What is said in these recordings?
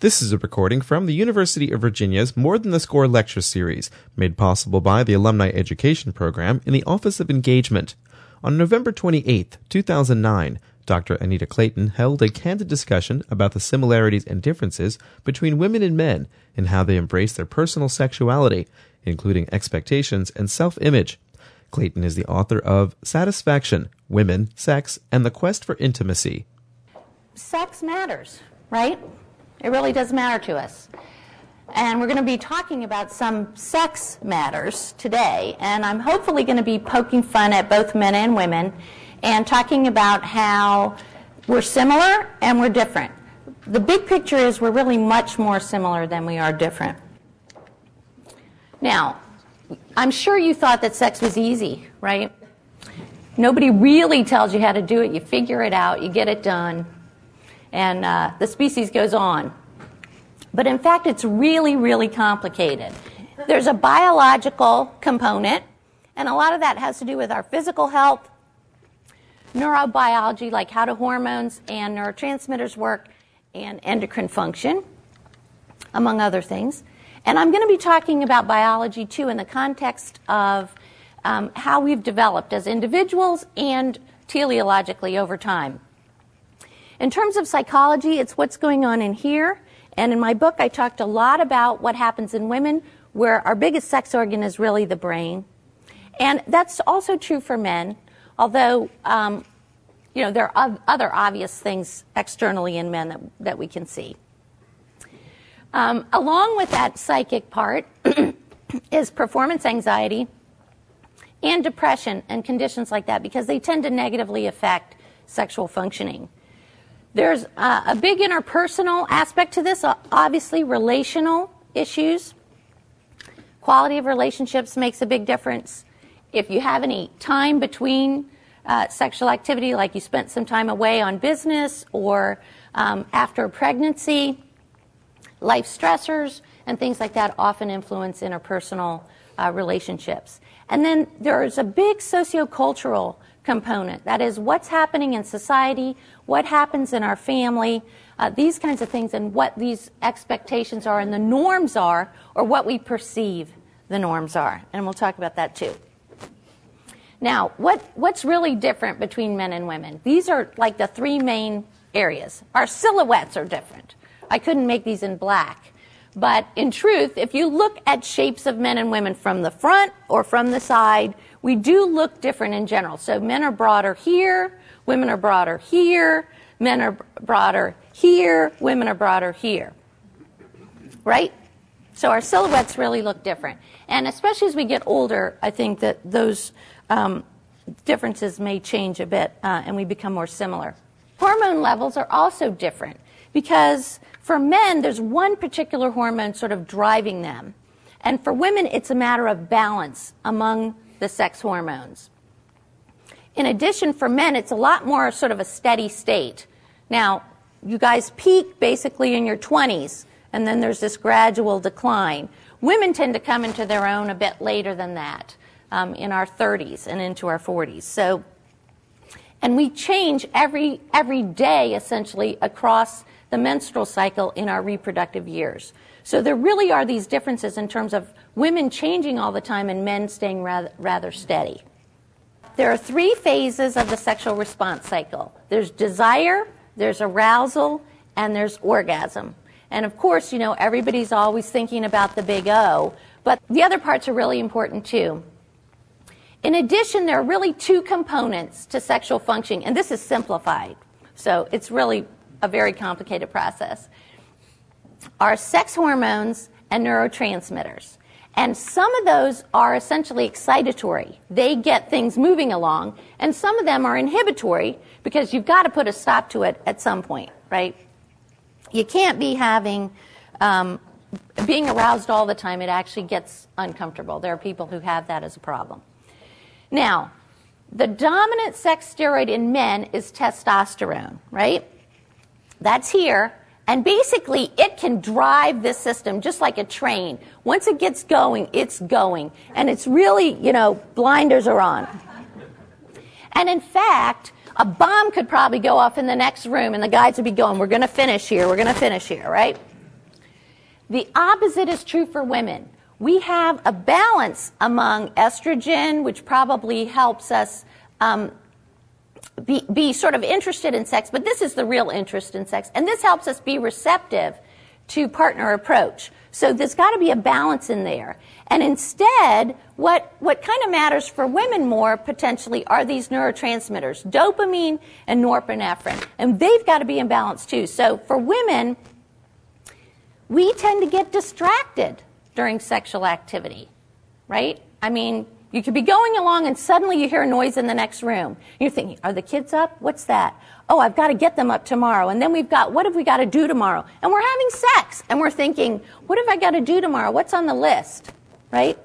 This is a recording from the University of Virginia's More Than the Score lecture series, made possible by the Alumni Education Program in the Office of Engagement. On November 28, 2009, Dr. Anita Clayton held a candid discussion about the similarities and differences between women and men and how they embrace their personal sexuality, including expectations and self-image. Clayton is the author of Satisfaction, Women, Sex, and the Quest for Intimacy. Sex matters, right? It really does matter to us. And we're going to be talking about some sex matters today. And I'm hopefully going to be poking fun at both men and women and talking about how we're similar and we're different. The big picture is we're really much more similar than we are different. Now, I'm sure you thought that sex was easy, right? Nobody really tells you how to do it. You figure it out. You get it done. And the species goes on. But in fact, it's really, really complicated. There's a biological component, and a lot of that has to do with our physical health, neurobiology, like how do hormones and neurotransmitters work, and endocrine function, among other things. And I'm going to be talking about biology, too, in the context of how we've developed as individuals and teleologically over time. In terms of psychology, it's what's going on in here. And in my book, I talked a lot about what happens in women, where our biggest sex organ is really the brain. And that's also true for men, although, there are other obvious things externally in men that we can see. Along with that psychic part is performance anxiety and depression and conditions like that, because they tend to negatively affect sexual functioning. There's a big interpersonal aspect to this, obviously relational issues. Quality of relationships makes a big difference. If you have any time between sexual activity, like you spent some time away on business or after pregnancy, life stressors and things like that often influence interpersonal relationships. And then there's a big sociocultural component. That is, what's happening in society, what happens in our family, these kinds of things, and what these expectations are and the norms are, or what we perceive the norms are. And we'll talk about that too. Now, what's really different between men and women? These are like the three main areas. Our silhouettes are different. I couldn't make these in black. But in truth, if you look at shapes of men and women from the front or from the side, we do look different in general. So men are broader here, women are broader here, men are broader here, women are broader here. Right? So our silhouettes really look different. And especially as we get older, I think that those differences may change a bit and we become more similar. Hormone levels are also different because for men, there's one particular hormone sort of driving them. And for women, it's a matter of balance among the sex hormones. In addition, for men, it's a lot more sort of a steady state. Now, you guys peak basically in your 20s, and then there's this gradual decline. Women tend to come into their own a bit later than that, in our 30s and into our 40s. So, and we change every day, essentially, across the menstrual cycle in our reproductive years. So there really are these differences in terms of women changing all the time and men staying rather steady. There are three phases of the sexual response cycle. There's desire, there's arousal, and there's orgasm. And of course, everybody's always thinking about the big O, but the other parts are really important too. In addition, there are really two components to sexual functioning, and this is simplified. So it's really a very complicated process. Are sex hormones and neurotransmitters. And some of those are essentially excitatory. They get things moving along. And some of them are inhibitory because you've got to put a stop to it at some point, right? You can't be having, being aroused all the time. It actually gets uncomfortable. There are people who have that as a problem. Now, the dominant sex steroid in men is testosterone, right? That's here. And basically, it can drive this system just like a train. Once it gets going, it's going. And it's really, blinders are on. And in fact, a bomb could probably go off in the next room, and the guys would be going, we're going to finish here, right? The opposite is true for women. We have a balance among estrogen, which probably helps us be sort of interested in sex, but this is the real interest in sex, and this helps us be receptive to partner approach. So there's got to be a balance in there. And instead, what kind of matters for women more potentially are these neurotransmitters, dopamine and norepinephrine, and they've got to be in balance too. So for women, we tend to get distracted during sexual activity, right? I mean, you could be going along and suddenly you hear a noise in the next room. You're thinking, are the kids up? What's that? Oh, I've got to get them up tomorrow. And then we've got, what have we got to do tomorrow? And we're having sex. And we're thinking, what have I got to do tomorrow? What's on the list, right?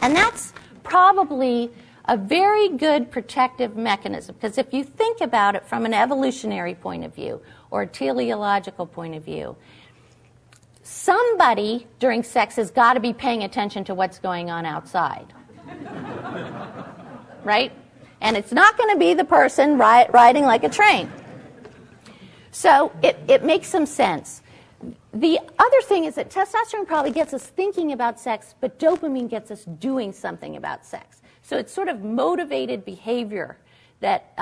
And that's probably a very good protective mechanism. Because if you think about it from an evolutionary point of view or a teleological point of view, somebody during sex has got to be paying attention to what's going on outside. Right? And it's not going to be the person riding like a train. So it makes some sense. The other thing is that testosterone probably gets us thinking about sex, but dopamine gets us doing something about sex. So it's sort of motivated behavior that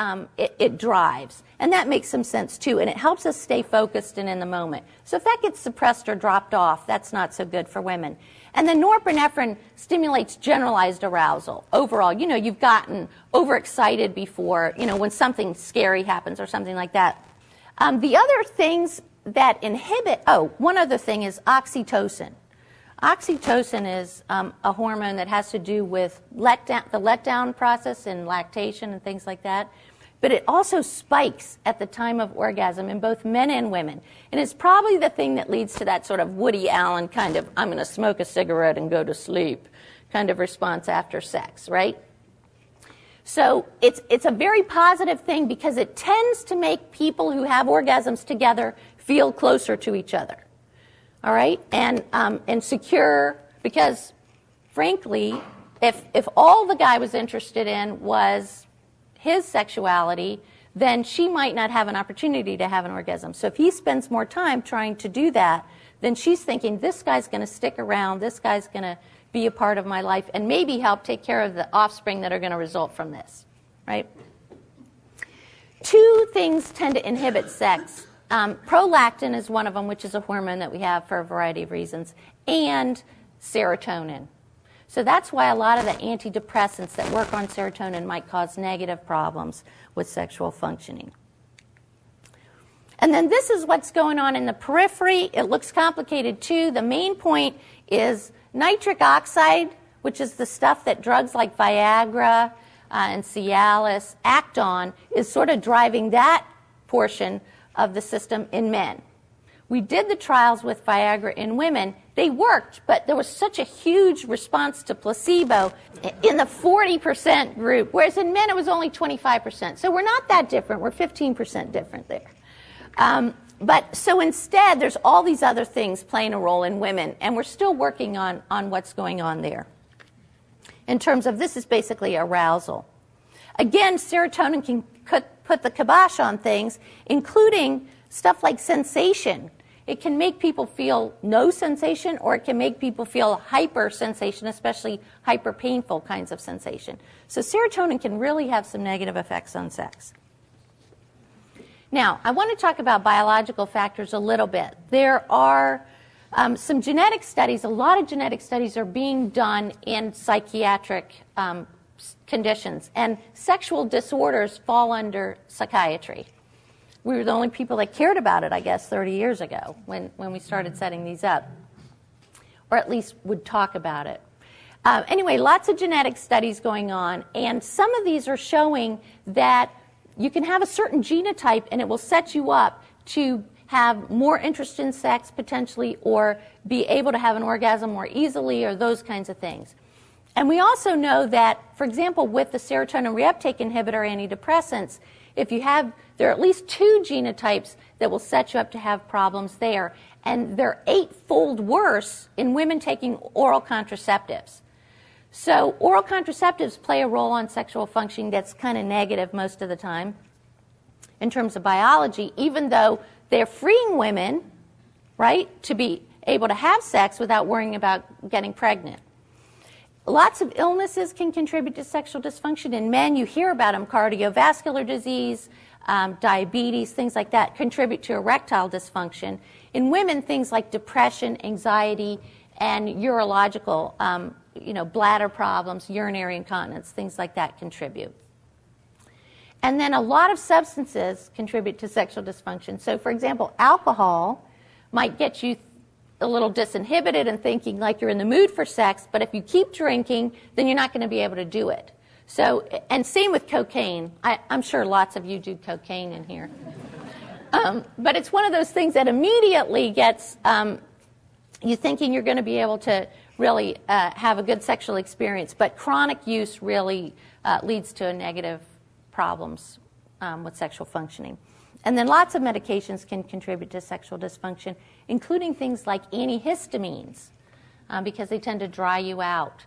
it drives. And that makes some sense too. And it helps us stay focused and in the moment. So if that gets suppressed or dropped off, that's not so good for women. And then norepinephrine stimulates generalized arousal overall. You know, you've gotten overexcited before, you know, when something scary happens or something like that. The other things that inhibit, one other thing is oxytocin. Oxytocin is a hormone that has to do with the letdown process in lactation and things like that. But it also spikes at the time of orgasm in both men and women. And it's probably the thing that leads to that sort of Woody Allen kind of, I'm going to smoke a cigarette and go to sleep kind of response after sex, right? So it's a very positive thing because it tends to make people who have orgasms together feel closer to each other. All right, and secure, because frankly, if all the guy was interested in was his sexuality, then she might not have an opportunity to have an orgasm. So if he spends more time trying to do that, then she's thinking, this guy's going to stick around, this guy's going to be a part of my life, and maybe help take care of the offspring that are going to result from this, right? Two things tend to inhibit sex. Prolactin is one of them, which is a hormone that we have for a variety of reasons, and serotonin. So that's why a lot of the antidepressants that work on serotonin might cause negative problems with sexual functioning. And then this is what's going on in the periphery. It looks complicated too. The main point is nitric oxide, which is the stuff that drugs like Viagra and Cialis act on, is sort of driving that portion of the system in men. We did the trials with Viagra in women. They worked, but there was such a huge response to placebo in the 40% group, whereas in men it was only 25%. So we're not that different. We're 15% different there. But so instead, there's all these other things playing a role in women, and we're still working on what's going on there. In terms of this is basically arousal. Again, serotonin can put the kibosh on things, including stuff like sensation. It can make people feel no sensation, or it can make people feel hyper sensation, especially hyper painful kinds of sensation. So serotonin can really have some negative effects on sex. Now, I want to talk about biological factors a little bit. There are some genetic studies. A lot of genetic studies are being done in psychiatric conditions, and sexual disorders fall under psychiatry. We were the only people that cared about it, I guess, 30 years ago when we started setting these up, or at least would talk about it. Anyway, lots of genetic studies going on, and some of these are showing that you can have a certain genotype and it will set you up to have more interest in sex potentially, or be able to have an orgasm more easily, or those kinds of things. And we also know that, for example, with the serotonin reuptake inhibitor antidepressants, if you have, there are at least two genotypes that will set you up to have problems there. And they're 8-fold worse in women taking oral contraceptives. So oral contraceptives play a role on sexual functioning that's kind of negative most of the time in terms of biology, even though they're freeing women, right, to be able to have sex without worrying about getting pregnant. Lots of illnesses can contribute to sexual dysfunction. In men, you hear about them, cardiovascular disease, diabetes, things like that contribute to erectile dysfunction. In women, things like depression, anxiety, and urological, bladder problems, urinary incontinence, things like that contribute. And then a lot of substances contribute to sexual dysfunction. So, for example, alcohol might get you a little disinhibited and thinking like you're in the mood for sex, but if you keep drinking, then you're not going to be able to do it. So, and same with cocaine. I'm sure lots of you do cocaine in here. But it's one of those things that immediately gets you thinking you're going to be able to really have a good sexual experience, but chronic use really leads to a negative problems with sexual functioning. And then lots of medications can contribute to sexual dysfunction, including things like antihistamines, because they tend to dry you out,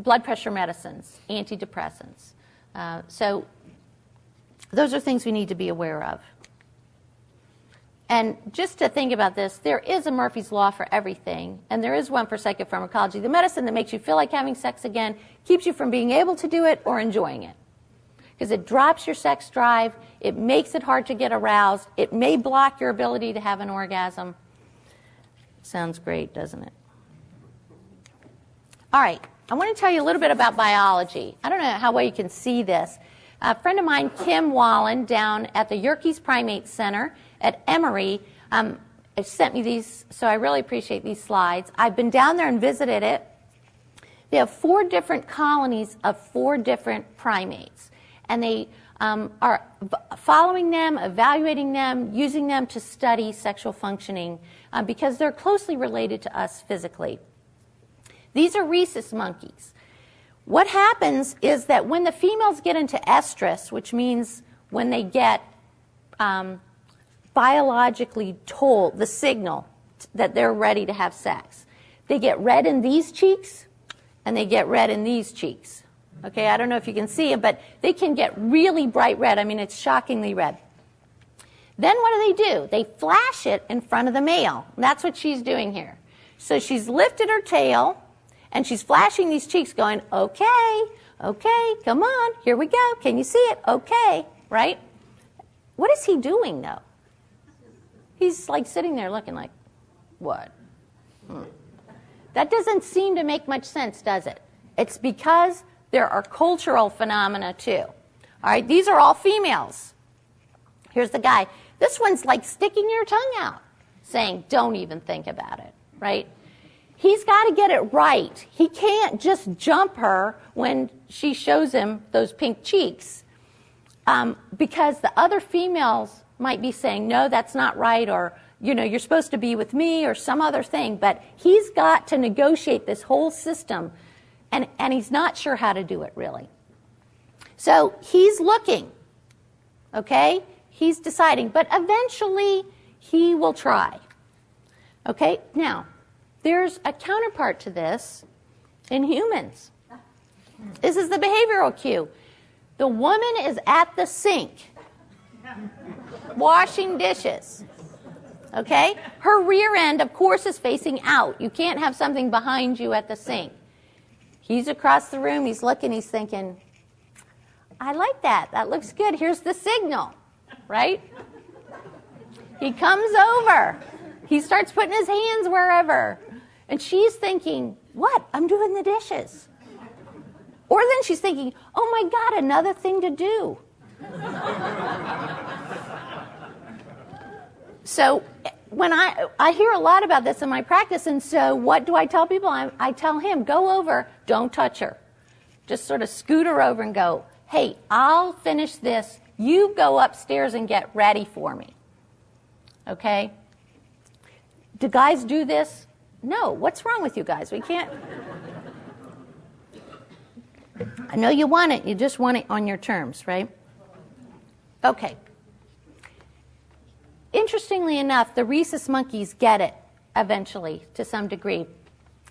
blood pressure medicines, antidepressants. So those are things we need to be aware of. And just to think about this, there is a Murphy's Law for everything, and there is one for psychopharmacology. The medicine that makes you feel like having sex again keeps you from being able to do it or enjoying it, because it drops your sex drive, it makes it hard to get aroused, it may block your ability to have an orgasm. Sounds great, doesn't it? All right, I want to tell you a little bit about biology. I don't know how well you can see this. A friend of mine, Kim Wallen, down at the Yerkes Primate Center at Emory, sent me these, so I really appreciate these slides. I've been down there and visited it. They have 4 different colonies of 4 different primates. And they are following them, evaluating them, using them to study sexual functioning because they're closely related to us physically. These are rhesus monkeys. What happens is that when the females get into estrus, which means when they get biologically told the signal that they're ready to have sex, they get red in these cheeks and they get red in these cheeks. Okay, I don't know if you can see it, but they can get really bright red. I mean, it's shockingly red. Then what do? They flash it in front of the male. That's what she's doing here. So she's lifted her tail, and she's flashing these cheeks going, okay, okay, come on, here we go. Can you see it? Okay, right? What is he doing, though? He's, like, sitting there looking like, what? That doesn't seem to make much sense, does it? It's because there are cultural phenomena, too. All right, these are all females. Here's the guy. This one's like sticking your tongue out, saying, don't even think about it, right? He's got to get it right. He can't just jump her when she shows him those pink cheeks because the other females might be saying, no, that's not right, or, you know, you're supposed to be with me, or some other thing. But he's got to negotiate this whole system. And he's not sure how to do it, really. So he's looking, okay? He's deciding, but eventually he will try, okay? Now, there's a counterpart to this in humans. This is the behavioral cue. The woman is at the sink washing dishes, okay? Her rear end, of course, is facing out. You can't have something behind you at the sink. He's across the room, he's looking, he's thinking, I like that, that looks good, here's the signal, right? He comes over, he starts putting his hands wherever, and she's thinking, what, I'm doing the dishes. Or then she's thinking, oh my God, another thing to do. So when I hear a lot about this in my practice, and so what do I tell people? I tell him, go over, don't touch her. Just sort of scoot her over and go, hey, I'll finish this. You go upstairs and get ready for me. Okay? Do guys do this? No. What's wrong with you guys? We can't. I know you want it. You just want it on your terms, right? Okay. Interestingly enough, the rhesus monkeys get it eventually to some degree.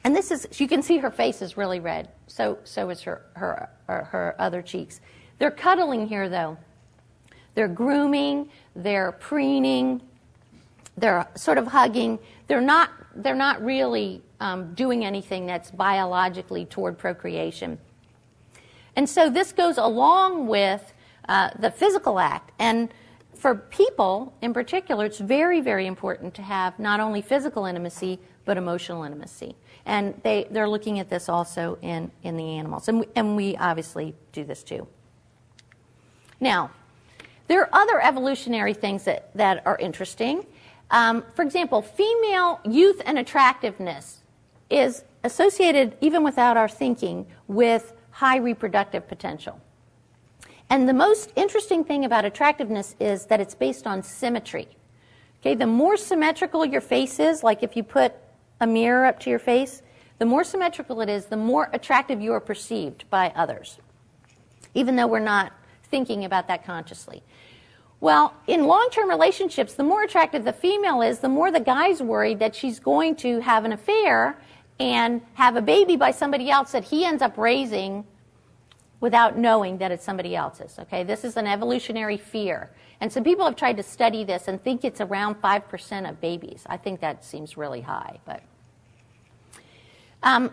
And this is, you can see her face is really red. So is her other cheeks. They're cuddling here, though. They're grooming, they're preening, They're sort of hugging. They're not really doing anything that's biologically toward procreation. And so this goes along with the physical act. And for people in particular, it's very, very important to have not only physical intimacy, but emotional intimacy. And they're looking at this also in the animals. And we obviously do this too. Now, there are other evolutionary things that are interesting. For example, female youth and attractiveness is associated, even without our thinking, with high reproductive potential. And the most interesting thing about attractiveness is that it's based on symmetry. Okay, the more symmetrical your face is, like if you put a mirror up to your face, the more symmetrical it is, the more attractive you are perceived by others, even though we're not thinking about that consciously. Well, in long-term relationships, the more attractive the female is, the more the guy's worried that she's going to have an affair and have a baby by somebody else that he ends up raising without knowing that it's somebody else's. Okay, this is an evolutionary fear. And some people have tried to study this and think it's around 5% of babies. I think that seems really high. But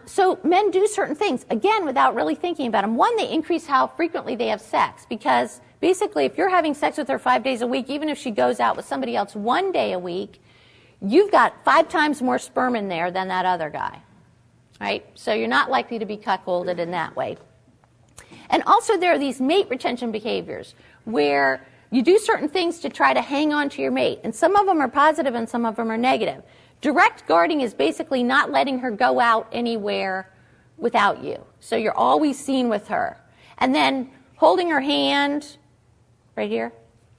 so men do certain things, again, without really thinking about them. One, they increase how frequently they have sex, because basically if you're having sex with her 5 days a week, even if she goes out with somebody else 1 day a week, you've got 5 times more sperm in there than that other guy, right? So you're not likely to be cuckolded in that way. And also there are these mate retention behaviors where you do certain things to try to hang on to your mate. And some of them are positive and some of them are negative. Direct guarding is basically not letting her go out anywhere without you. So you're always seen with her. And then holding her hand, right here,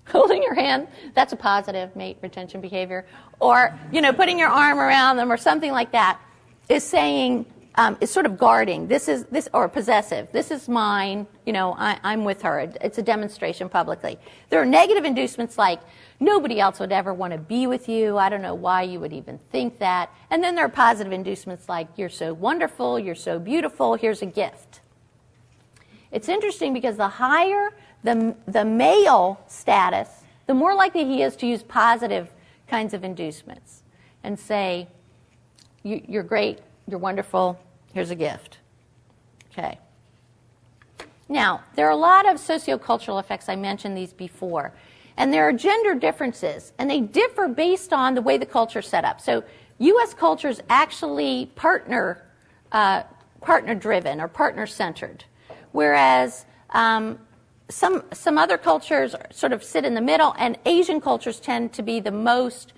holding her hand, that's a positive mate retention behavior. Or, putting your arm around them or something like that is saying, it's sort of guarding. This or possessive. This is mine. I'm with her. It's a demonstration publicly. There are negative inducements like nobody else would ever want to be with you. I don't know why you would even think that. And then there are positive inducements like you're so wonderful, you're so beautiful, here's a gift. It's interesting because the higher the male status, the more likely he is to use positive kinds of inducements and say, you're great, you're wonderful, here's a gift. Okay. Now, there are a lot of sociocultural effects. I mentioned these before. And there are gender differences, and they differ based on the way the culture is set up. So U.S. culture is actually partner-driven or partner-centered, whereas some other cultures sort of sit in the middle, and Asian cultures tend to be the most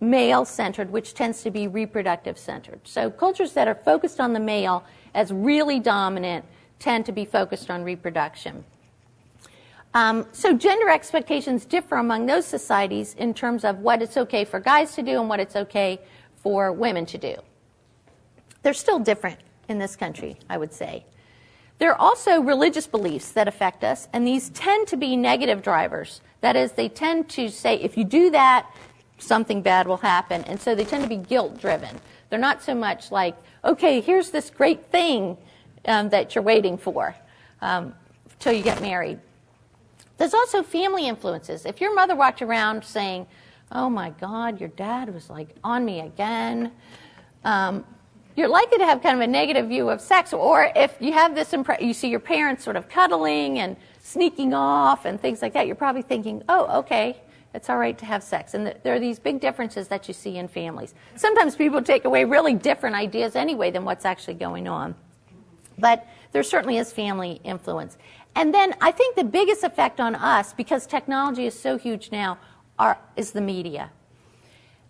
male-centered, which tends to be reproductive-centered. So cultures that are focused on the male as really dominant tend to be focused on reproduction. So gender expectations differ among those societies in terms of what it's okay for guys to do and what it's okay for women to do. They're still different in this country, I would say. There are also religious beliefs that affect us, and these tend to be negative drivers. That is, they tend to say, if you do that, something bad will happen, and so they tend to be guilt-driven. They're not so much like, okay, here's this great thing that you're waiting for till you get married. There's also family influences. If your mother walked around saying, oh my God, your dad was like on me again, you're likely to have kind of a negative view of sex. Or if you have this you see your parents sort of cuddling and sneaking off and things like that, you're probably thinking, oh, okay, it's all right to have sex. And there are these big differences that you see in families. Sometimes people take away really different ideas anyway than what's actually going on. But there certainly is family influence. And then I think the biggest effect on us, because technology is so huge now, is the media.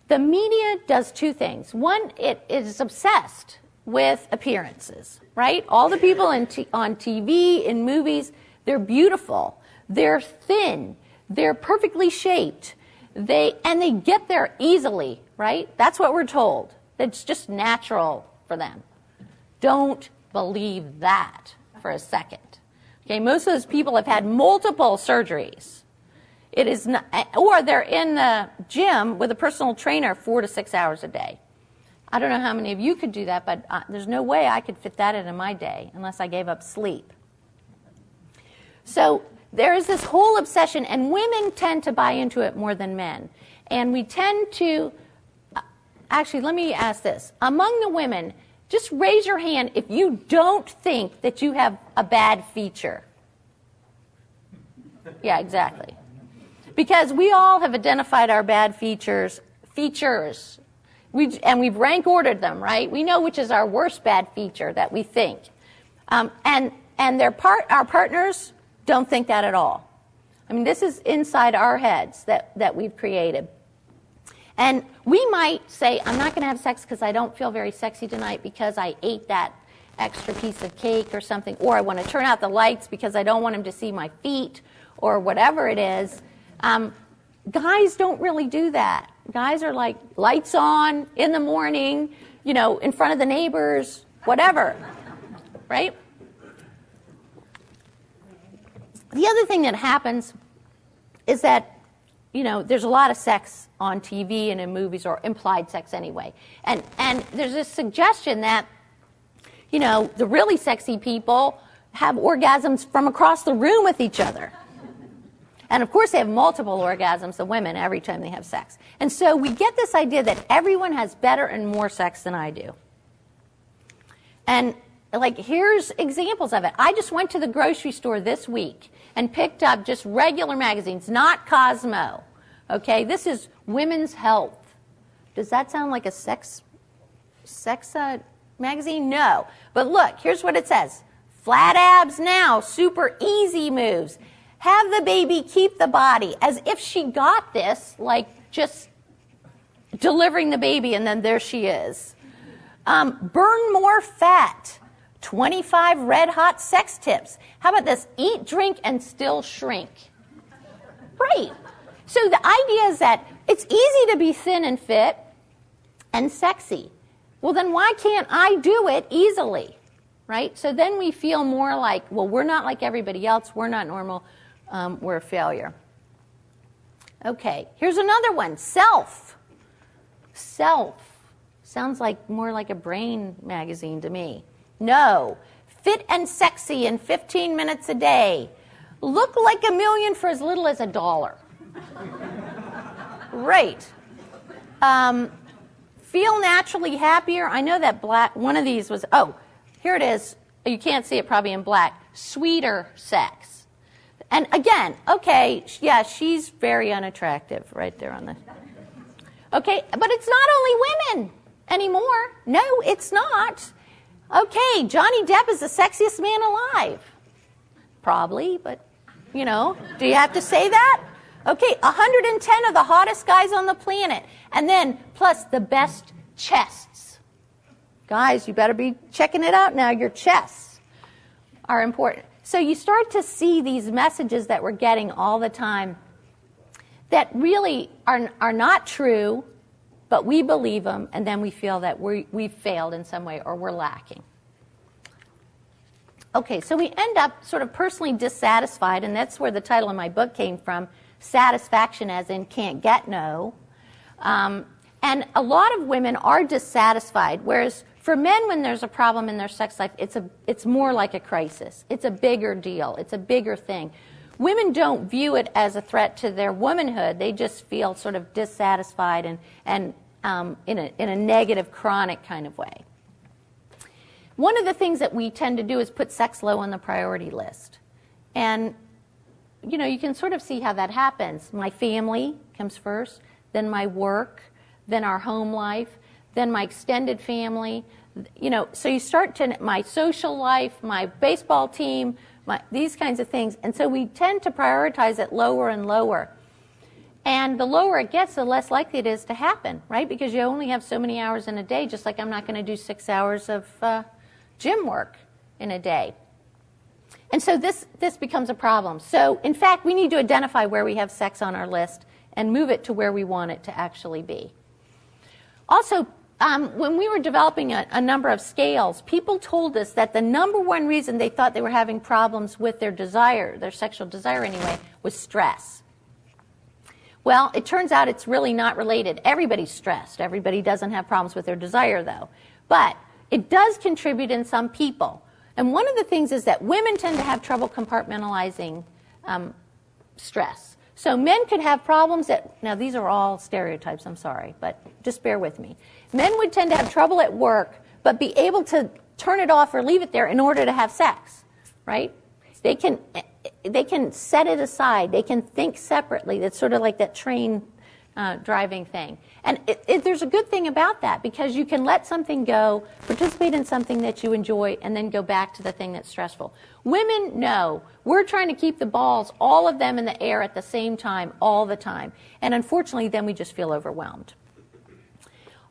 The media does two things. One, it is obsessed with appearances, right? All the people on TV, in movies, they're beautiful, they're thin, they're perfectly shaped. They get there easily, right? That's what we're told. It's just natural for them. Don't believe that for a second. Okay, most of those people have had multiple surgeries. It is not, or they're in the gym with a personal trainer 4 to 6 hours a day. I don't know how many of you could do that, but there's no way I could fit that in my day unless I gave up sleep. So there is this whole obsession, and women tend to buy into it more than men. And we tend to, actually, let me ask this. Among the women, just raise your hand if you don't think that you have a bad feature. Yeah, exactly. Because we all have identified our bad features. We've rank ordered them, right? We know which is our worst bad feature that we think. Our partners don't think that at all. I mean, this is inside our heads that we've created. And we might say, I'm not going to have sex because I don't feel very sexy tonight because I ate that extra piece of cake or something, or I want to turn out the lights because I don't want him to see my feet or whatever it is. Guys don't really do that. Guys are like, lights on, in the morning, you know, in front of the neighbors, whatever, right? The other thing that happens is that, you know, there's a lot of sex on TV and in movies, or implied sex anyway. And there's this suggestion that, you know, the really sexy people have orgasms from across the room with each other. And of course they have multiple orgasms, the women, every time they have sex. And so we get this idea that everyone has better and more sex than I do. And like, here's examples of it. I just went to the grocery store this week and picked up just regular magazines, not Cosmo. Okay, this is Women's Health. Does that sound like a sex magazine? No. But look, here's what it says. Flat abs now, super easy moves. Have the baby, keep the body. As if she got this, like just delivering the baby and then there she is. Burn more fat. 25 red hot sex tips. How about this? Eat, drink, and still shrink. Right. So the idea is that it's easy to be thin and fit and sexy. Well, then why can't I do it easily? Right? So then we feel more like, well, we're not like everybody else. We're not normal. We're a failure. Okay. Here's another one. Self. Self. Sounds like more like a brain magazine to me. No. Fit and sexy in 15 minutes a day. Look like a million for as little as $1. Right. Feel naturally happier. I know that one of these was, here it is. You can't see it probably in black. Sweeter sex. And again, okay, yeah, she's very unattractive right there on the... Okay, but it's not only women anymore. No, it's not. Okay, Johnny Depp is the sexiest man alive. Probably, but, you know, do you have to say that? Okay, 110 of the hottest guys on the planet. And then, plus the best chests. Guys, you better be checking it out now. Your chests are important. So you start to see these messages that we're getting all the time that really are not true, but we believe them, and then we feel that we've failed in some way or we're lacking. Okay, so we end up sort of personally dissatisfied, and that's where the title of my book came from, Satisfaction as in can't get no. And a lot of women are dissatisfied, whereas for men, when there's a problem in their sex life, it's more like a crisis. It's a bigger deal. It's a bigger thing. Women don't view it as a threat to their womanhood. They just feel sort of dissatisfied and in a negative, chronic kind of way. One of the things that we tend to do is put sex low on the priority list. And, you know, you can sort of see how that happens. My family comes first, then my work, then our home life, then my extended family. You know, so you start to, my social life, my baseball team, these kinds of things. And so we tend to prioritize it lower and lower. And the lower it gets, the less likely it is to happen, right? Because you only have so many hours in a day, just like I'm not going to do 6 hours of gym work in a day. And so this becomes a problem. So, in fact, we need to identify where we have sex on our list and move it to where we want it to actually be. Also, when we were developing a number of scales, people told us that the number one reason they thought they were having problems with their desire, their sexual desire anyway, was stress. Well, it turns out it's really not related. Everybody's stressed. Everybody doesn't have problems with their desire, though. But it does contribute in some people. And one of the things is that women tend to have trouble compartmentalizing stress. So men could have problems that, now these are all stereotypes, I'm sorry, but just bear with me. Men would tend to have trouble at work, but be able to turn it off or leave it there in order to have sex, right? They can set it aside. They can think separately. That's sort of like that train driving thing. And there's a good thing about that, because you can let something go, participate in something that you enjoy, and then go back to the thing that's stressful. Women, no. We're trying to keep the balls, all of them in the air at the same time, all the time. And unfortunately, then we just feel overwhelmed.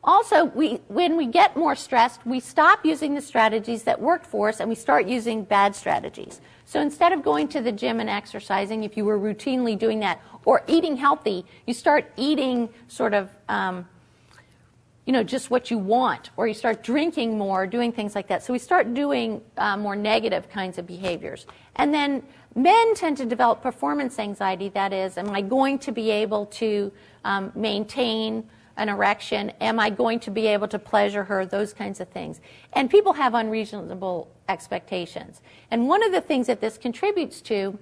Also, when we get more stressed, we stop using the strategies that worked for us and we start using bad strategies. So instead of going to the gym and exercising, if you were routinely doing that, or eating healthy, you start eating sort of, just what you want, or you start drinking more, doing things like that. So we start doing more negative kinds of behaviors. And then men tend to develop performance anxiety, that is, am I going to be able to maintain an erection, am I going to be able to pleasure her, those kinds of things. And people have unreasonable expectations. And one of the things that this contributes to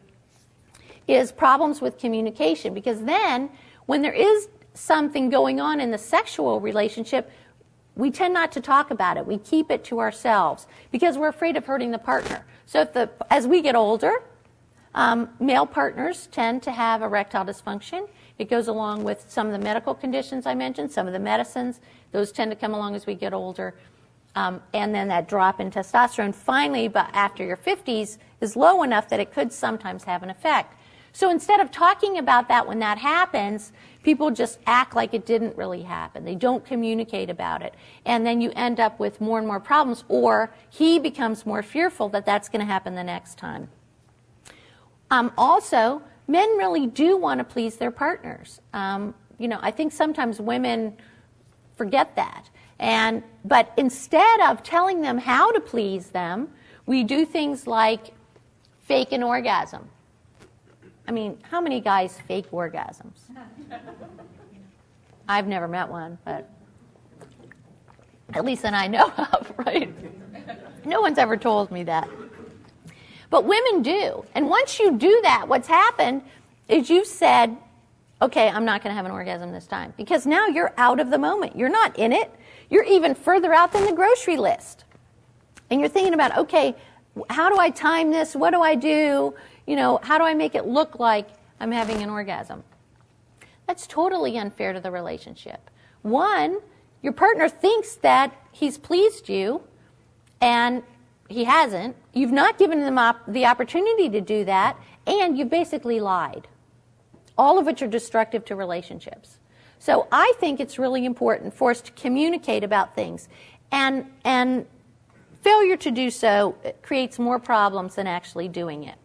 is problems with communication, because then when there is something going on in the sexual relationship, we tend not to talk about it. We keep it to ourselves because we're afraid of hurting the partner. So as we get older, male partners tend to have erectile dysfunction. It goes along with some of the medical conditions I mentioned, some of the medicines. Those tend to come along as we get older. And then that drop in testosterone, finally, but after your 50s, is low enough that it could sometimes have an effect. So instead of talking about that when that happens, people just act like it didn't really happen. They don't communicate about it. And then you end up with more and more problems, or he becomes more fearful that that's going to happen the next time. Also, men really do want to please their partners. I think sometimes women forget that. But instead of telling them how to please them, we do things like fake an orgasm. I mean, how many guys fake orgasms? I've never met one, but at least that I know of, right? No one's ever told me that. But women do. And once you do that, what's happened is you've said, okay, I'm not going to have an orgasm this time. Because now you're out of the moment. You're not in it. You're even further out than the grocery list. And you're thinking about, okay, how do I time this? What do I do? How do I make it look like I'm having an orgasm? That's totally unfair to the relationship. One, your partner thinks that he's pleased you, and he hasn't. You've not given them the opportunity to do that, and you've basically lied, all of which are destructive to relationships. So I think it's really important for us to communicate about things, and failure to do so creates more problems than actually doing it.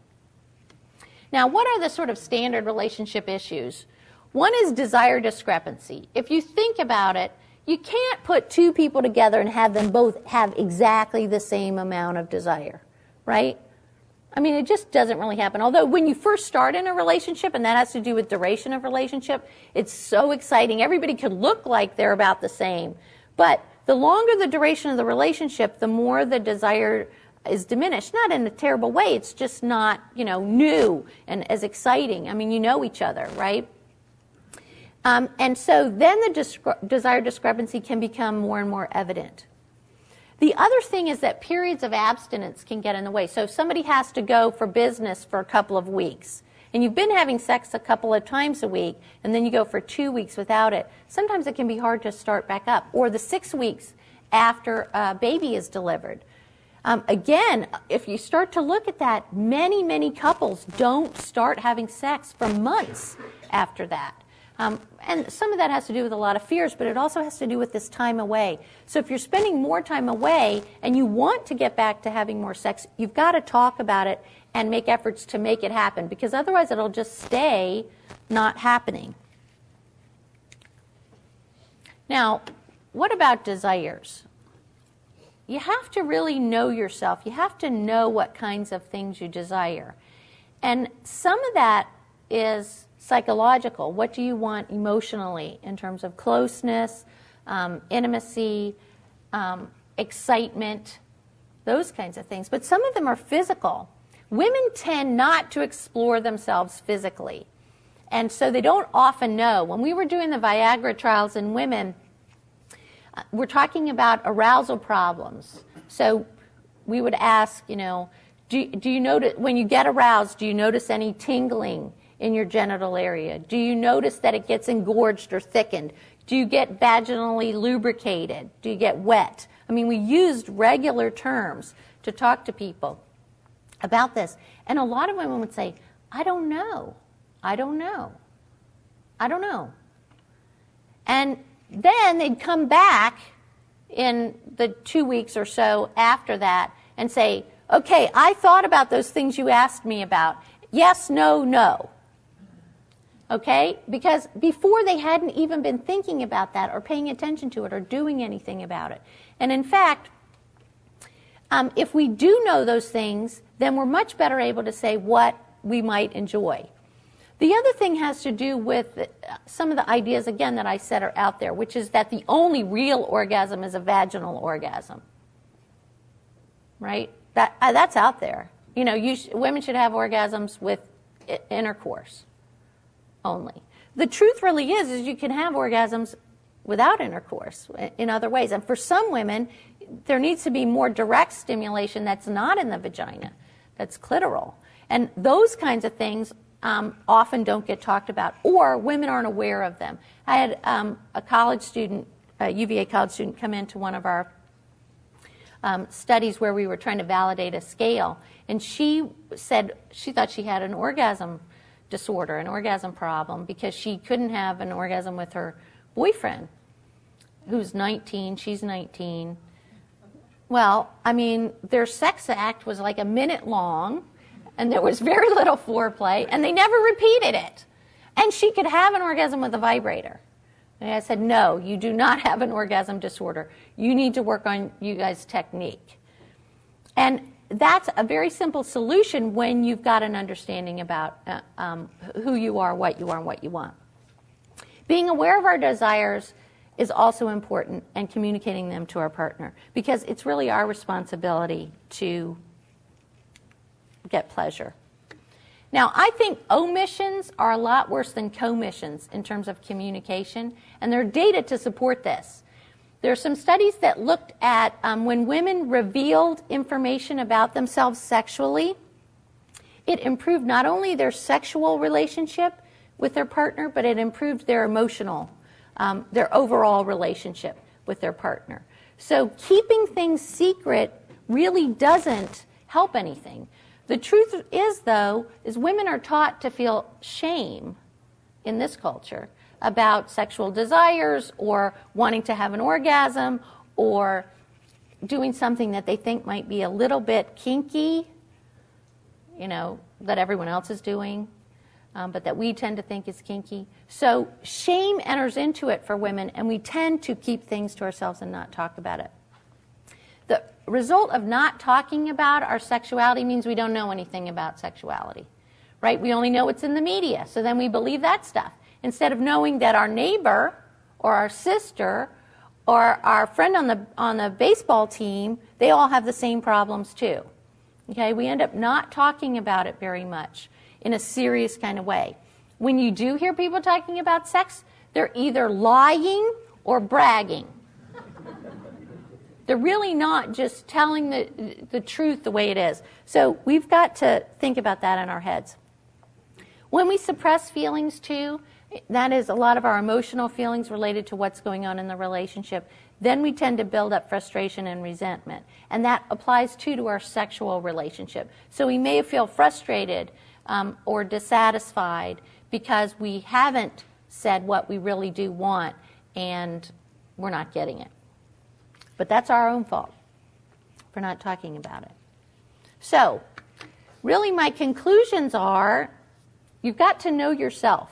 Now, what are the sort of standard relationship issues? One is desire discrepancy. If you think about it, you can't put two people together and have them both have exactly the same amount of desire, right? I mean, it just doesn't really happen. Although when you first start in a relationship, and that has to do with duration of relationship, it's so exciting. Everybody could look like they're about the same. But the longer the duration of the relationship, the more the desire is diminished. Not in a terrible way. It's just not, new and as exciting. I mean, you know each other, right? And so then the desire discrepancy can become more and more evident. The other thing is that periods of abstinence can get in the way. So if somebody has to go for business for a couple of weeks, and you've been having sex a couple of times a week, and then you go for 2 weeks without it, sometimes it can be hard to start back up. Or the 6 weeks after a baby is delivered. Again, if you start to look at that, many, many couples don't start having sex for months after that. And some of that has to do with a lot of fears, but it also has to do with this time away. So if you're spending more time away and you want to get back to having more sex, you've got to talk about it and make efforts to make it happen, because otherwise it'll just stay not happening. Now, what about desires? You have to really know yourself. You have to know what kinds of things you desire. And some of that is psychological. What do you want emotionally in terms of closeness, intimacy, excitement, those kinds of things. But some of them are physical. Women tend not to explore themselves physically. And so they don't often know. When we were doing the Viagra trials in women, we're talking about arousal problems. So we would ask, you know, do you notice, when you get aroused, do you notice any tingling in your genital area? Do you notice that it gets engorged or thickened? Do you get vaginally lubricated? Do you get wet? I mean, we used regular terms to talk to people about this. And a lot of women would say, I don't know. I don't know. I don't know. And then they'd come back in the 2 weeks or so after that and say, okay, I thought about those things you asked me about. Yes, no, no. Okay? Because before they hadn't even been thinking about that or paying attention to it or doing anything about it. And in fact, if we do know those things, then we're much better able to say what we might enjoy. The other thing has to do with some of the ideas, again, that I said are out there, which is that the only real orgasm is a vaginal orgasm, right? That's out there. You know, women should have orgasms with intercourse only. The truth really is you can have orgasms without intercourse in other ways. And for some women, there needs to be more direct stimulation that's not in the vagina, that's clitoral. And those kinds of things often don't get talked about, or women aren't aware of them. I had a college student, a UVA college student, come into one of our studies where we were trying to validate a scale, and she said she thought she had an orgasm disorder, an orgasm problem, because she couldn't have an orgasm with her boyfriend, who's 19, she's 19. Well, I mean, their sex act was like a minute long, and there was very little foreplay, and they never repeated it. And she could have an orgasm with a vibrator. And I said, no, you do not have an orgasm disorder. You need to work on you guys' technique. And that's a very simple solution when you've got an understanding about who you are, what you are, and what you want. Being aware of our desires is also important, and communicating them to our partner, because it's really our responsibility to get pleasure. Now, I think omissions are a lot worse than commissions in terms of communication, and there are data to support this. There are some studies that looked at when women revealed information about themselves sexually, it improved not only their sexual relationship with their partner, but it improved their emotional, their overall relationship with their partner. So keeping things secret really doesn't help anything. The truth is, though, is women are taught to feel shame in this culture about sexual desires or wanting to have an orgasm or doing something that they think might be a little bit kinky, you know, that everyone else is doing, but that we tend to think is kinky. So shame enters into it for women, and we tend to keep things to ourselves and not talk about it. The result of not talking about our sexuality means we don't know anything about sexuality, right? We only know what's in the media, so then we believe that stuff. Instead of knowing that our neighbor or our sister or our friend on the baseball team, they all have the same problems too, okay? We end up not talking about it very much in a serious kind of way. When you do hear people talking about sex, they're either lying or bragging. They're really not just telling the truth the way it is. So we've got to think about that in our heads. When we suppress feelings too, that is a lot of our emotional feelings related to what's going on in the relationship, then we tend to build up frustration and resentment. And that applies too to our sexual relationship. So we may feel frustrated or dissatisfied because we haven't said what we really do want and we're not getting it. But that's our own fault for not talking about it. So, really my conclusions are, you've got to know yourself.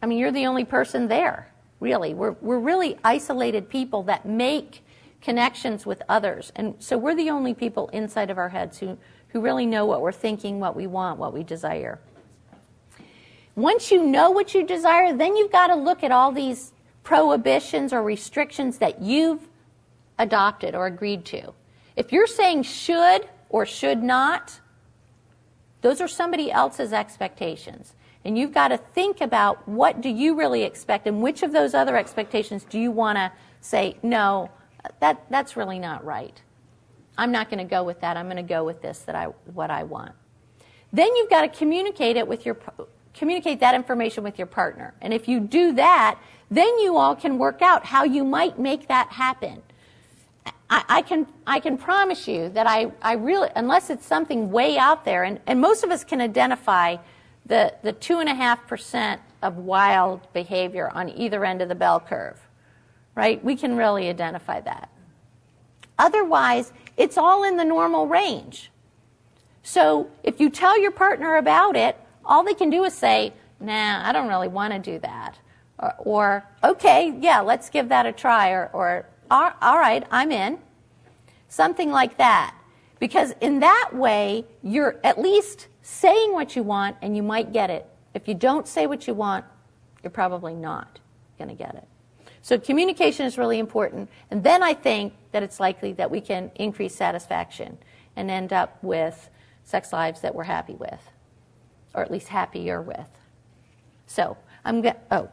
I mean, you're the only person there, really. We're really isolated people that make connections with others. And so we're the only people inside of our heads who really know what we're thinking, what we want, what we desire. Once you know what you desire, then you've got to look at all these prohibitions or restrictions that you've adopted or agreed to. If you're saying should or should not, those are somebody else's expectations. And you've got to think about what do you really expect and which of those other expectations do you want to say, no, that's really not right. I'm not going to go with that. I'm going to go with this, what I want. Then you've got to communicate that information with your partner. And if you do that, then you all can work out how you might make that happen. I can promise you that I really, unless it's something way out there, and most of us can identify the 2.5% of wild behavior on either end of the bell curve, right? We can really identify that. Otherwise, it's all in the normal range. So if you tell your partner about it, all they can do is say, nah, I don't really want to do that. Or okay, yeah, let's give that a try. Or all right, I'm in. Something like that. Because in that way, you're at least saying what you want and you might get it. If you don't say what you want, you're probably not going to get it. So communication is really important. And then I think that it's likely that we can increase satisfaction and end up with sex lives that we're happy with, or at least happier with. So I'm going to,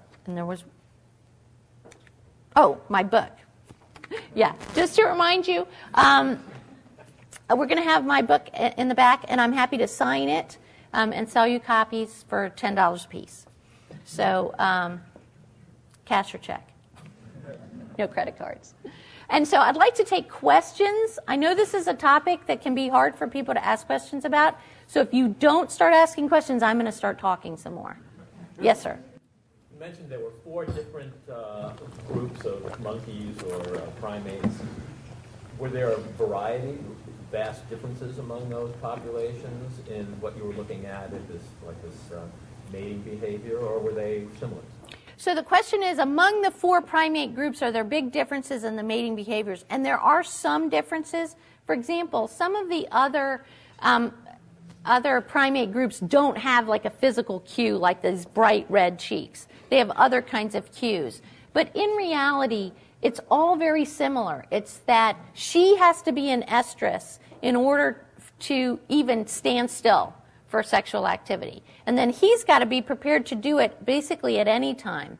my book. Yeah, just to remind you, we're going to have my book in the back, and I'm happy to sign it and sell you copies for $10 a piece. So cash or check. No credit cards. And so I'd like to take questions. I know this is a topic that can be hard for people to ask questions about. So if you don't start asking questions, I'm going to start talking some more. Yes, sir. You mentioned there were 4 different groups of monkeys or primates. Were there a variety, vast differences among those populations in what you were looking at in this, like this mating behavior, or were they similar? So the question is, among the 4 primate groups, are there big differences in the mating behaviors? And there are some differences. For example, some of the other primate groups don't have like a physical cue like these bright red cheeks. They have other kinds of cues. But in reality, it's all very similar. It's that she has to be in estrus in order to even stand still for sexual activity. And then he's got to be prepared to do it basically at any time.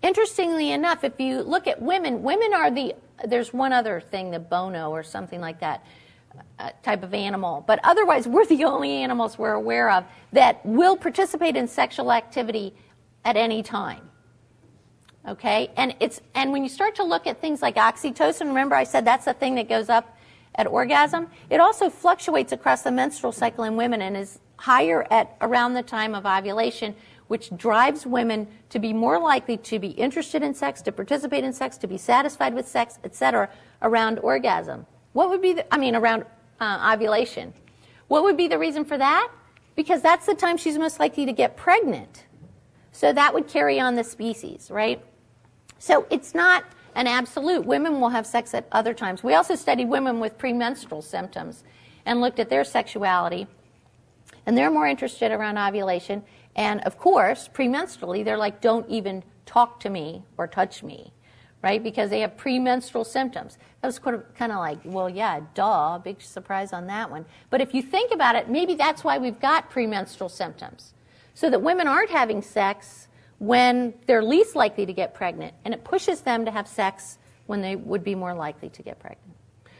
Interestingly enough, if you look at women are there's one other thing, the bono or something like that type of animal. But otherwise, we're the only animals we're aware of that will participate in sexual activity at any time. Okay? And when you start to look at things like oxytocin, remember I said that's the thing that goes up at orgasm, it also fluctuates across the menstrual cycle in women and is higher at around the time of ovulation, which drives women to be more likely to be interested in sex, to participate in sex, to be satisfied with sex, etc., around orgasm. What would be around ovulation. What would be the reason for that? Because that's the time she's most likely to get pregnant. So that would carry on the species, right? So it's not an absolute. Women will have sex at other times. We also studied women with premenstrual symptoms and looked at their sexuality. And they're more interested around ovulation. And, of course, premenstrually, they're like, don't even talk to me or touch me, right? Because they have premenstrual symptoms. That was kind of like, well, yeah, duh, big surprise on that one. But if you think about it, maybe that's why we've got premenstrual symptoms, so that women aren't having sex when they're least likely to get pregnant, and it pushes them to have sex when they would be more likely to get pregnant.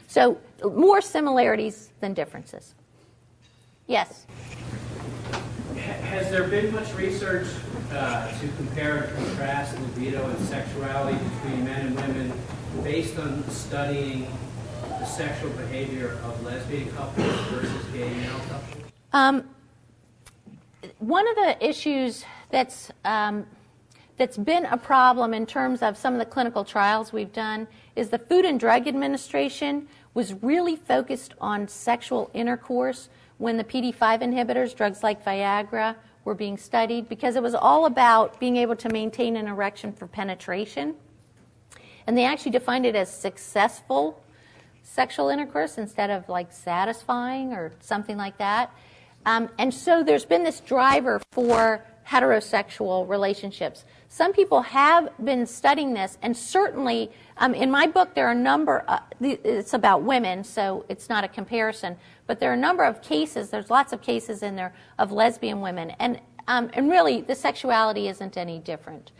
So more similarities than differences. Yes? Has there been much research to compare and contrast libido and sexuality between men and women based on studying the sexual behavior of lesbian couples versus gay male couples? One of the issues that's been a problem in terms of some of the clinical trials we've done is the Food and Drug Administration was really focused on sexual intercourse when the PD-5 inhibitors, drugs like Viagra, were being studied, because it was all about being able to maintain an erection for penetration. And they actually defined it as successful sexual intercourse instead of like satisfying or something like that. And so there's been this driver for heterosexual relationships. Some people have been studying this, and certainly in my book there are a number, it's about women, so it's not a comparison, but there are a number of cases, there's lots of cases in there of lesbian women. And And really, the sexuality isn't any different.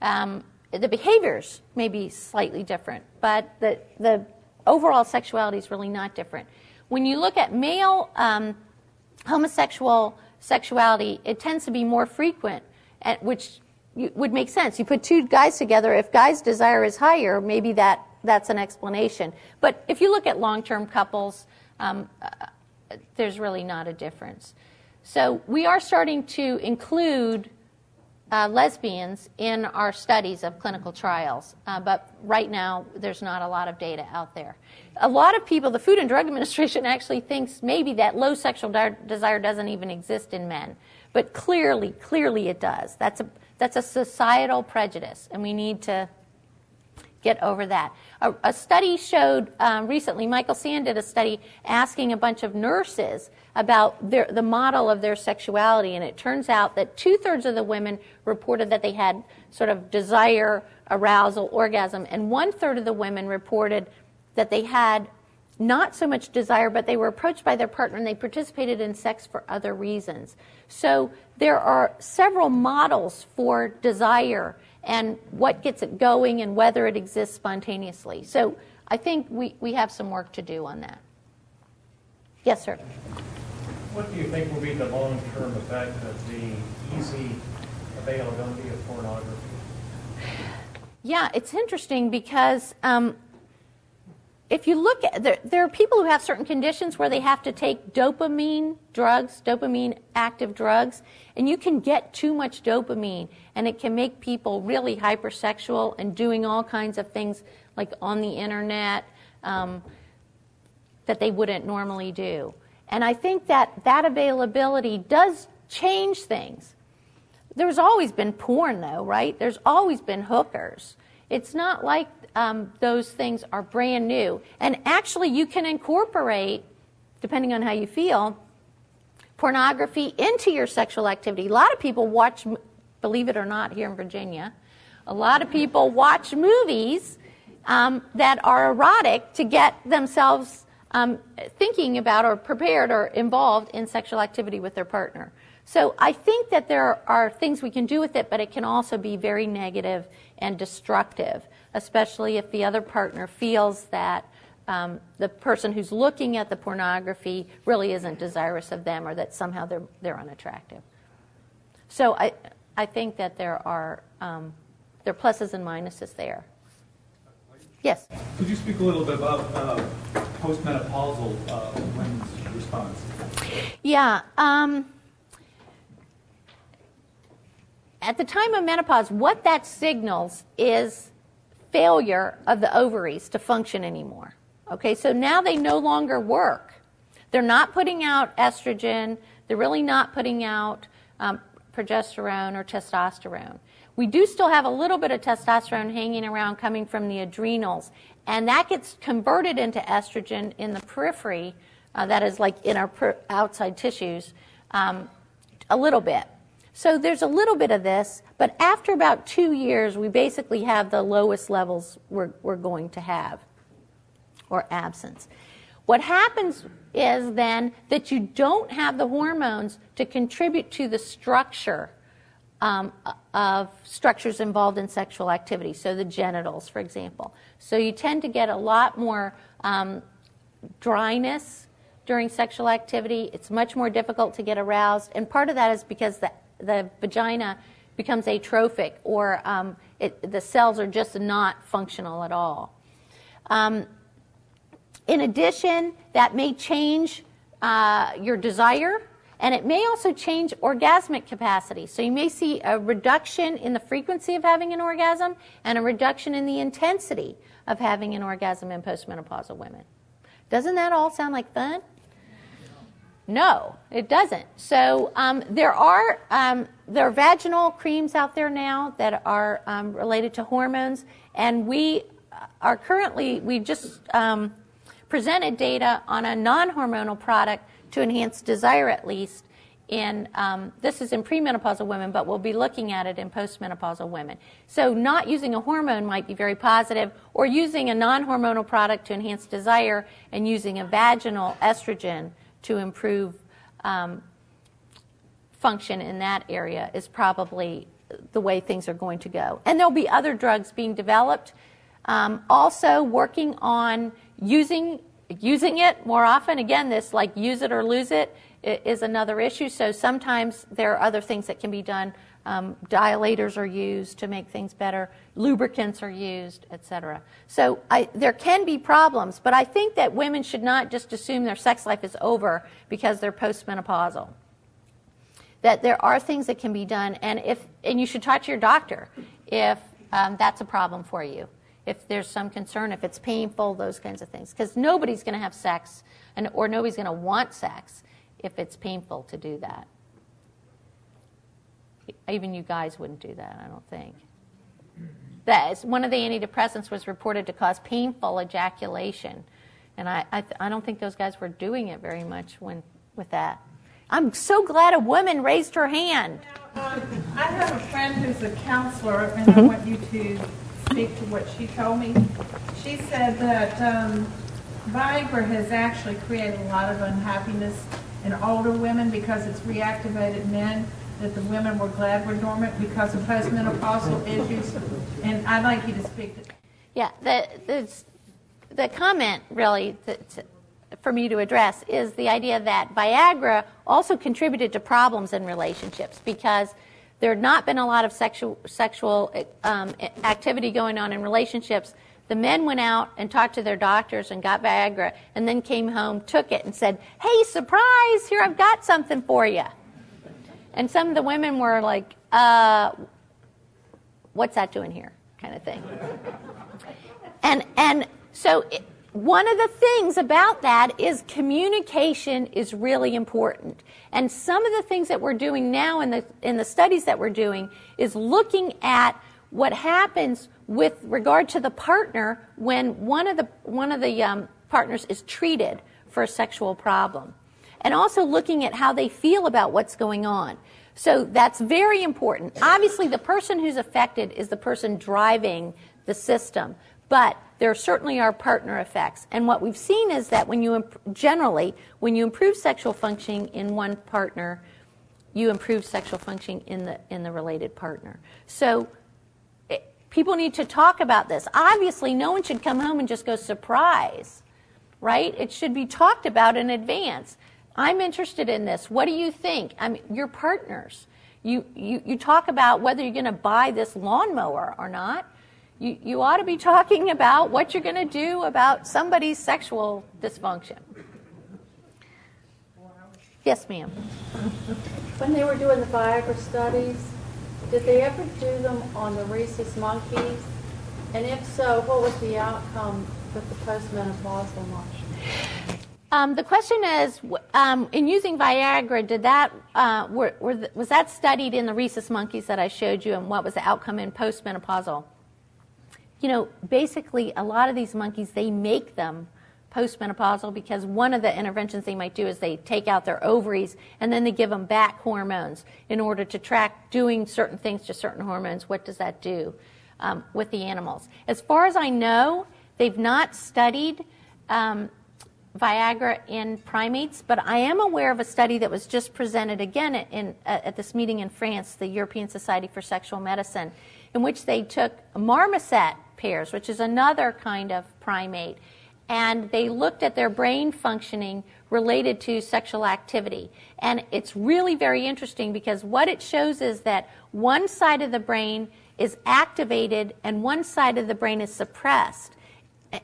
The behaviors may be slightly different, but the overall sexuality is really not different. When you look at male homosexual sexuality, it tends to be more frequent, which would make sense. You put two guys together, if guys' desire is higher, maybe that's an explanation. But if you look at long-term couples, there's really not a difference. So we are starting to include lesbians in our studies of clinical trials, but right now there's not a lot of data out there. A lot of people, the Food and Drug Administration actually thinks maybe that low sexual desire doesn't even exist in men, but clearly it does. That's a societal prejudice, and we need to get over that. A study showed recently, Michael Sand did a study asking a bunch of nurses about the model of their sexuality, and it turns out that 2/3 of the women reported that they had sort of desire, arousal, orgasm, and 1/3 of the women reported that they had not so much desire, but they were approached by their partner and they participated in sex for other reasons. So there are several models for desire and what gets it going and whether it exists spontaneously. So I think we have some work to do on that. Yes, sir? What do you think will be the long-term effect of the easy availability of pornography? Yeah, it's interesting because if you look at, there are people who have certain conditions where they have to take dopamine active drugs, and you can get too much dopamine, and it can make people really hypersexual and doing all kinds of things like on the internet that they wouldn't normally do. And I think that availability does change things. There's always been porn, though, right? There's always been hookers. It's not like those things are brand new. And actually, you can incorporate, depending on how you feel, pornography into your sexual activity. A lot of people watch, believe it or not, here in Virginia, a lot of people watch movies that are erotic to get themselves thinking about or prepared or involved in sexual activity with their partner. So I think that there are things we can do with it, but it can also be very negative and destructive, especially if the other partner feels that the person who's looking at the pornography really isn't desirous of them, or that somehow they're unattractive. So I think that there are pluses and minuses there. Yes. Could you speak a little bit about postmenopausal women's response? Yeah. At the time of menopause, what that signals is failure of the ovaries to function anymore. Okay, so now they no longer work. They're not putting out estrogen. They're really not putting out progesterone or testosterone. We do still have a little bit of testosterone hanging around coming from the adrenals, and that gets converted into estrogen in the periphery, that is like in our outside tissues, a little bit. So there's a little bit of this, but after about 2 years, we basically have the lowest levels we're going to have, or absence. What happens is then that you don't have the hormones to contribute to the structure of structures involved in sexual activity, so the genitals, for example. So you tend to get a lot more dryness during sexual activity. It's much more difficult to get aroused, and part of that is because the vagina becomes atrophic, or the cells are just not functional at all. In addition, that may change your desire, and it may also change orgasmic capacity. So you may see a reduction in the frequency of having an orgasm and a reduction in the intensity of having an orgasm in postmenopausal women. Doesn't that all sound like fun? No, it doesn't. So there are vaginal creams out there now that are related to hormones, and we just presented data on a non-hormonal product to enhance desire, at least in this is in premenopausal women, but we'll be looking at it in postmenopausal women. So not using a hormone might be very positive, or using a non-hormonal product to enhance desire and using a vaginal estrogen to improve function in that area is probably the way things are going to go. And there'll be other drugs being developed. Also working on using it more often. Again, this like use it or lose it is another issue. So sometimes there are other things that can be done. Dilators are used to make things better. Lubricants are used, etc. So there can be problems, but I think that women should not just assume their sex life is over because they're postmenopausal. That there are things that can be done, and you should talk to your doctor if that's a problem for you. If there's some concern, if it's painful, those kinds of things. Because nobody's going to have sex, or nobody's going to want sex if it's painful to do that. Even you guys wouldn't do that, I don't think. That is, one of the antidepressants was reported to cause painful ejaculation. And I don't think those guys were doing it very much with that. I'm so glad a woman raised her hand. Now, I have a friend who's a counselor, and I want you to speak to what she told me. She said that Viagra has actually created a lot of unhappiness in older women because it's reactivated men, that the women were glad were dormant because of postmenopausal issues. And I'd like you to speak to that. Yeah, the comment really for me to address is the idea that Viagra also contributed to problems in relationships because there had not been a lot of sexual activity going on in relationships. The men went out and talked to their doctors and got Viagra and then came home, took it, and said, hey, surprise, here, I've got something for you. And some of the women were like, what's that doing here, kind of thing. And so one of the things about that is communication is really important. And some of the things that we're doing now in the studies that we're doing is looking at what happens with regard to the partner when one of the partners is treated for a sexual problem, and also looking at how they feel about what's going on. So that's very important. Obviously, the person who's affected is the person driving the system, but there certainly are partner effects. And what we've seen is that when you improve sexual functioning in one partner, you improve sexual functioning in the related partner. So people need to talk about this. Obviously, no one should come home and just go surprise, right? It should be talked about in advance. I'm interested in this. What do you think? I mean, you're partners. You talk about whether you're going to buy this lawnmower or not. You ought to be talking about what you're going to do about somebody's sexual dysfunction. Yes, ma'am. When they were doing the Viagra studies, did they ever do them on the rhesus monkeys? And if so, what was the outcome with the postmenopausal monkeys? The question is, in using Viagra, was that studied in the rhesus monkeys that I showed you, and what was the outcome in postmenopausal? You know, basically, a lot of these monkeys, they make them postmenopausal because one of the interventions they might do is they take out their ovaries and then they give them back hormones in order to track doing certain things to certain hormones. What does that do with the animals? As far as I know, they've not studied Viagra in primates, but I am aware of a study that was just presented again at this meeting in France, the European Society for Sexual Medicine, in which they took marmoset pairs, which is another kind of primate, and they looked at their brain functioning related to sexual activity. And it's really very interesting because what it shows is that one side of the brain is activated and one side of the brain is suppressed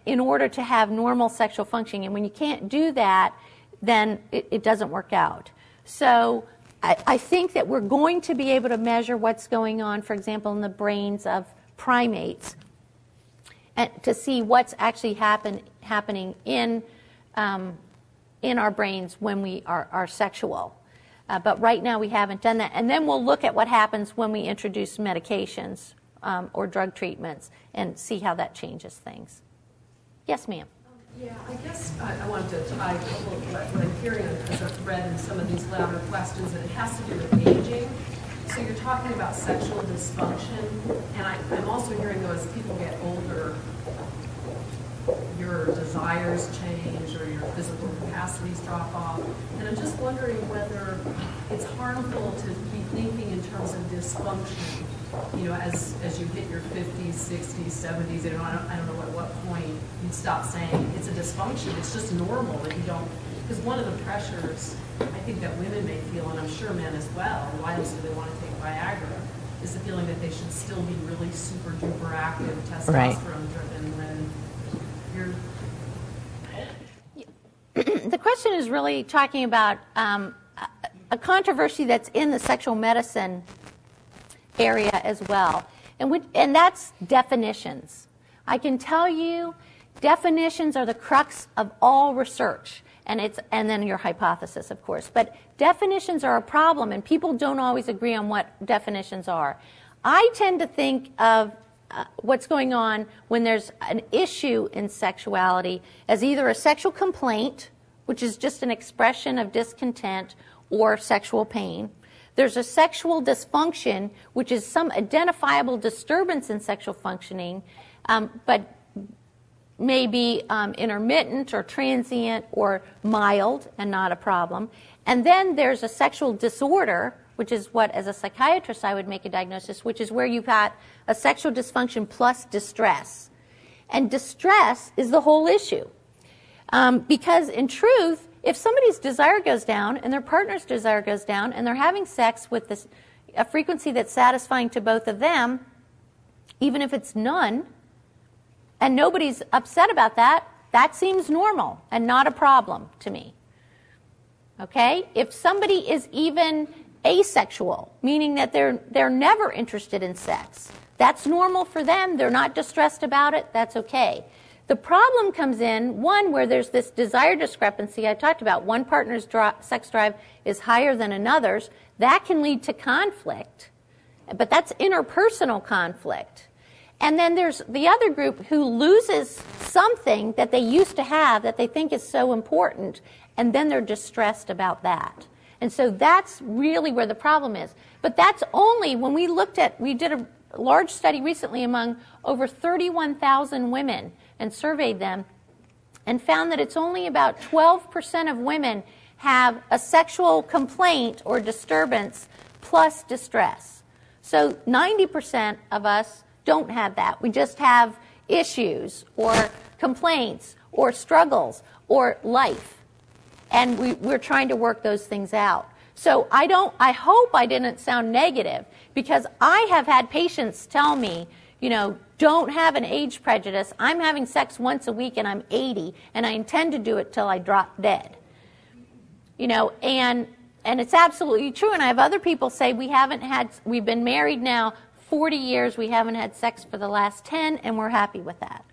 in order to have normal sexual functioning. And when you can't do that, then it doesn't work out. So I think that we're going to be able to measure what's going on, for example, in the brains of primates, and to see what's actually happening in our brains when we are sexual. But right now we haven't done that. And then we'll look at what happens when we introduce medications or drug treatments and see how that changes things. Yes, ma'am. Yeah, I guess I wanted to tie what I'm hearing as I've read in some of these louder questions, and it has to do with aging. So you're talking about sexual dysfunction, and I'm also hearing though as people get older, your desire desires change or your physical capacities drop off. And I'm just wondering whether it's harmful to be thinking in terms of dysfunction, you know, as you hit your 50s, 60s, 70s, I don't know at what point you'd stop saying it's a dysfunction, it's just normal that you don't, because one of the pressures I think that women may feel, and I'm sure men as well, why else do they want to take Viagra, is the feeling that they should still be really super duper active, testosterone driven, when you're... The question is really talking about a controversy that's in the sexual medicine area as well, and that's definitions. I can tell you definitions are the crux of all research, and then your hypothesis, of course. But definitions are a problem, and people don't always agree on what definitions are. I tend to think of what's going on when there's an issue in sexuality as either a sexual complaint, which is just an expression of discontent, or sexual pain. There's a sexual dysfunction, which is some identifiable disturbance in sexual functioning, but may be intermittent or transient or mild and not a problem. And then there's a sexual disorder, which is what, as a psychiatrist, I would make a diagnosis, which is where you've got a sexual dysfunction plus distress. And distress is the whole issue. Because in truth, if somebody's desire goes down and their partner's desire goes down and they're having sex with a frequency that's satisfying to both of them, even if it's none, and nobody's upset about that, that seems normal and not a problem to me. Okay? If somebody is even asexual, meaning that they're never interested in sex, that's normal for them. They're not distressed about it. That's okay. The problem comes in, one, where there's this desire discrepancy I talked about. One partner's sex drive is higher than another's. That can lead to conflict, but that's interpersonal conflict. And then there's the other group who loses something that they used to have that they think is so important, and then they're distressed about that. And so that's really where the problem is. But that's only when we did a large study recently among over 31,000 women and surveyed them, and found that it's only about 12% of women have a sexual complaint or disturbance plus distress. So 90% of us don't have that. We just have issues or complaints or struggles or life, and we're trying to work those things out. So I hope I didn't sound negative, because I have had patients tell me, you know, don't have an age prejudice. I'm having sex once a week and I'm 80 and I intend to do it till I drop dead. You know, and it's absolutely true. And I have other people say we've been married now 40 years, we haven't had sex for the last 10, and we're happy with that.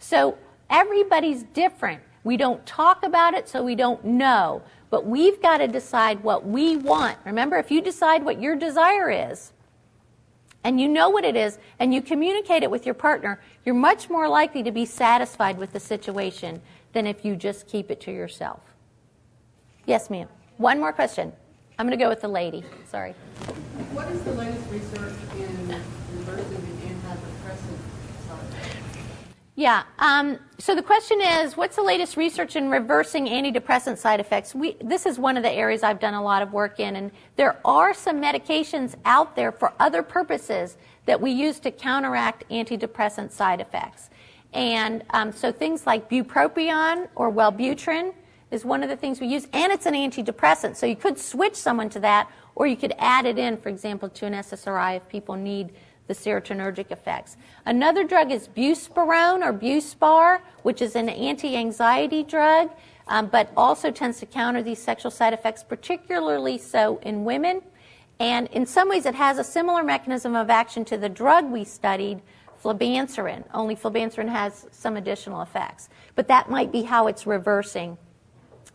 So everybody's different. We don't talk about it, so we don't know. But we've got to decide what we want. Remember, if you decide what your desire is, and you know what it is, and you communicate it with your partner, you're much more likely to be satisfied with the situation than if you just keep it to yourself. Yes, ma'am. One more question. I'm going to go with the lady. Sorry. What is the latest research in reversing the antidepressant side? Yeah. So the question is, what's the latest research in reversing antidepressant side effects? This is one of the areas I've done a lot of work in, and there are some medications out there for other purposes that we use to counteract antidepressant side effects. And so things like bupropion or Wellbutrin is one of the things we use, and it's an antidepressant. So you could switch someone to that, or you could add it in, for example, to an SSRI if people need the serotonergic effects. Another drug is Buspirone or Buspar, which is an anti-anxiety drug, but also tends to counter these sexual side effects, particularly so in women. And in some ways, it has a similar mechanism of action to the drug we studied, flibanserin, only flibanserin has some additional effects. But that might be how it's reversing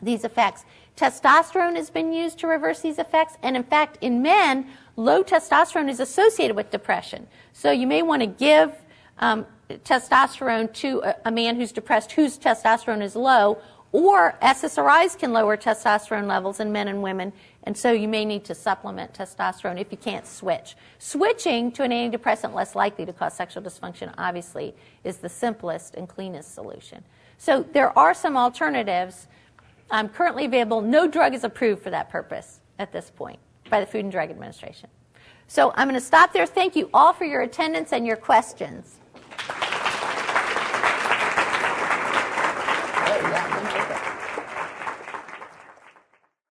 these effects. Testosterone has been used to reverse these effects, and in fact, in men, low testosterone is associated with depression. So you may want to give testosterone to a man who's depressed, whose testosterone is low, Or SSRIs can lower testosterone levels in men and women, and so you may need to supplement testosterone if you can't switch. Switching to an antidepressant less likely to cause sexual dysfunction, obviously, is the simplest and cleanest solution. So there are some alternatives currently available. No drug is approved for that purpose at this point by the Food and Drug Administration. So I'm going to stop there. Thank you all for your attendance and your questions.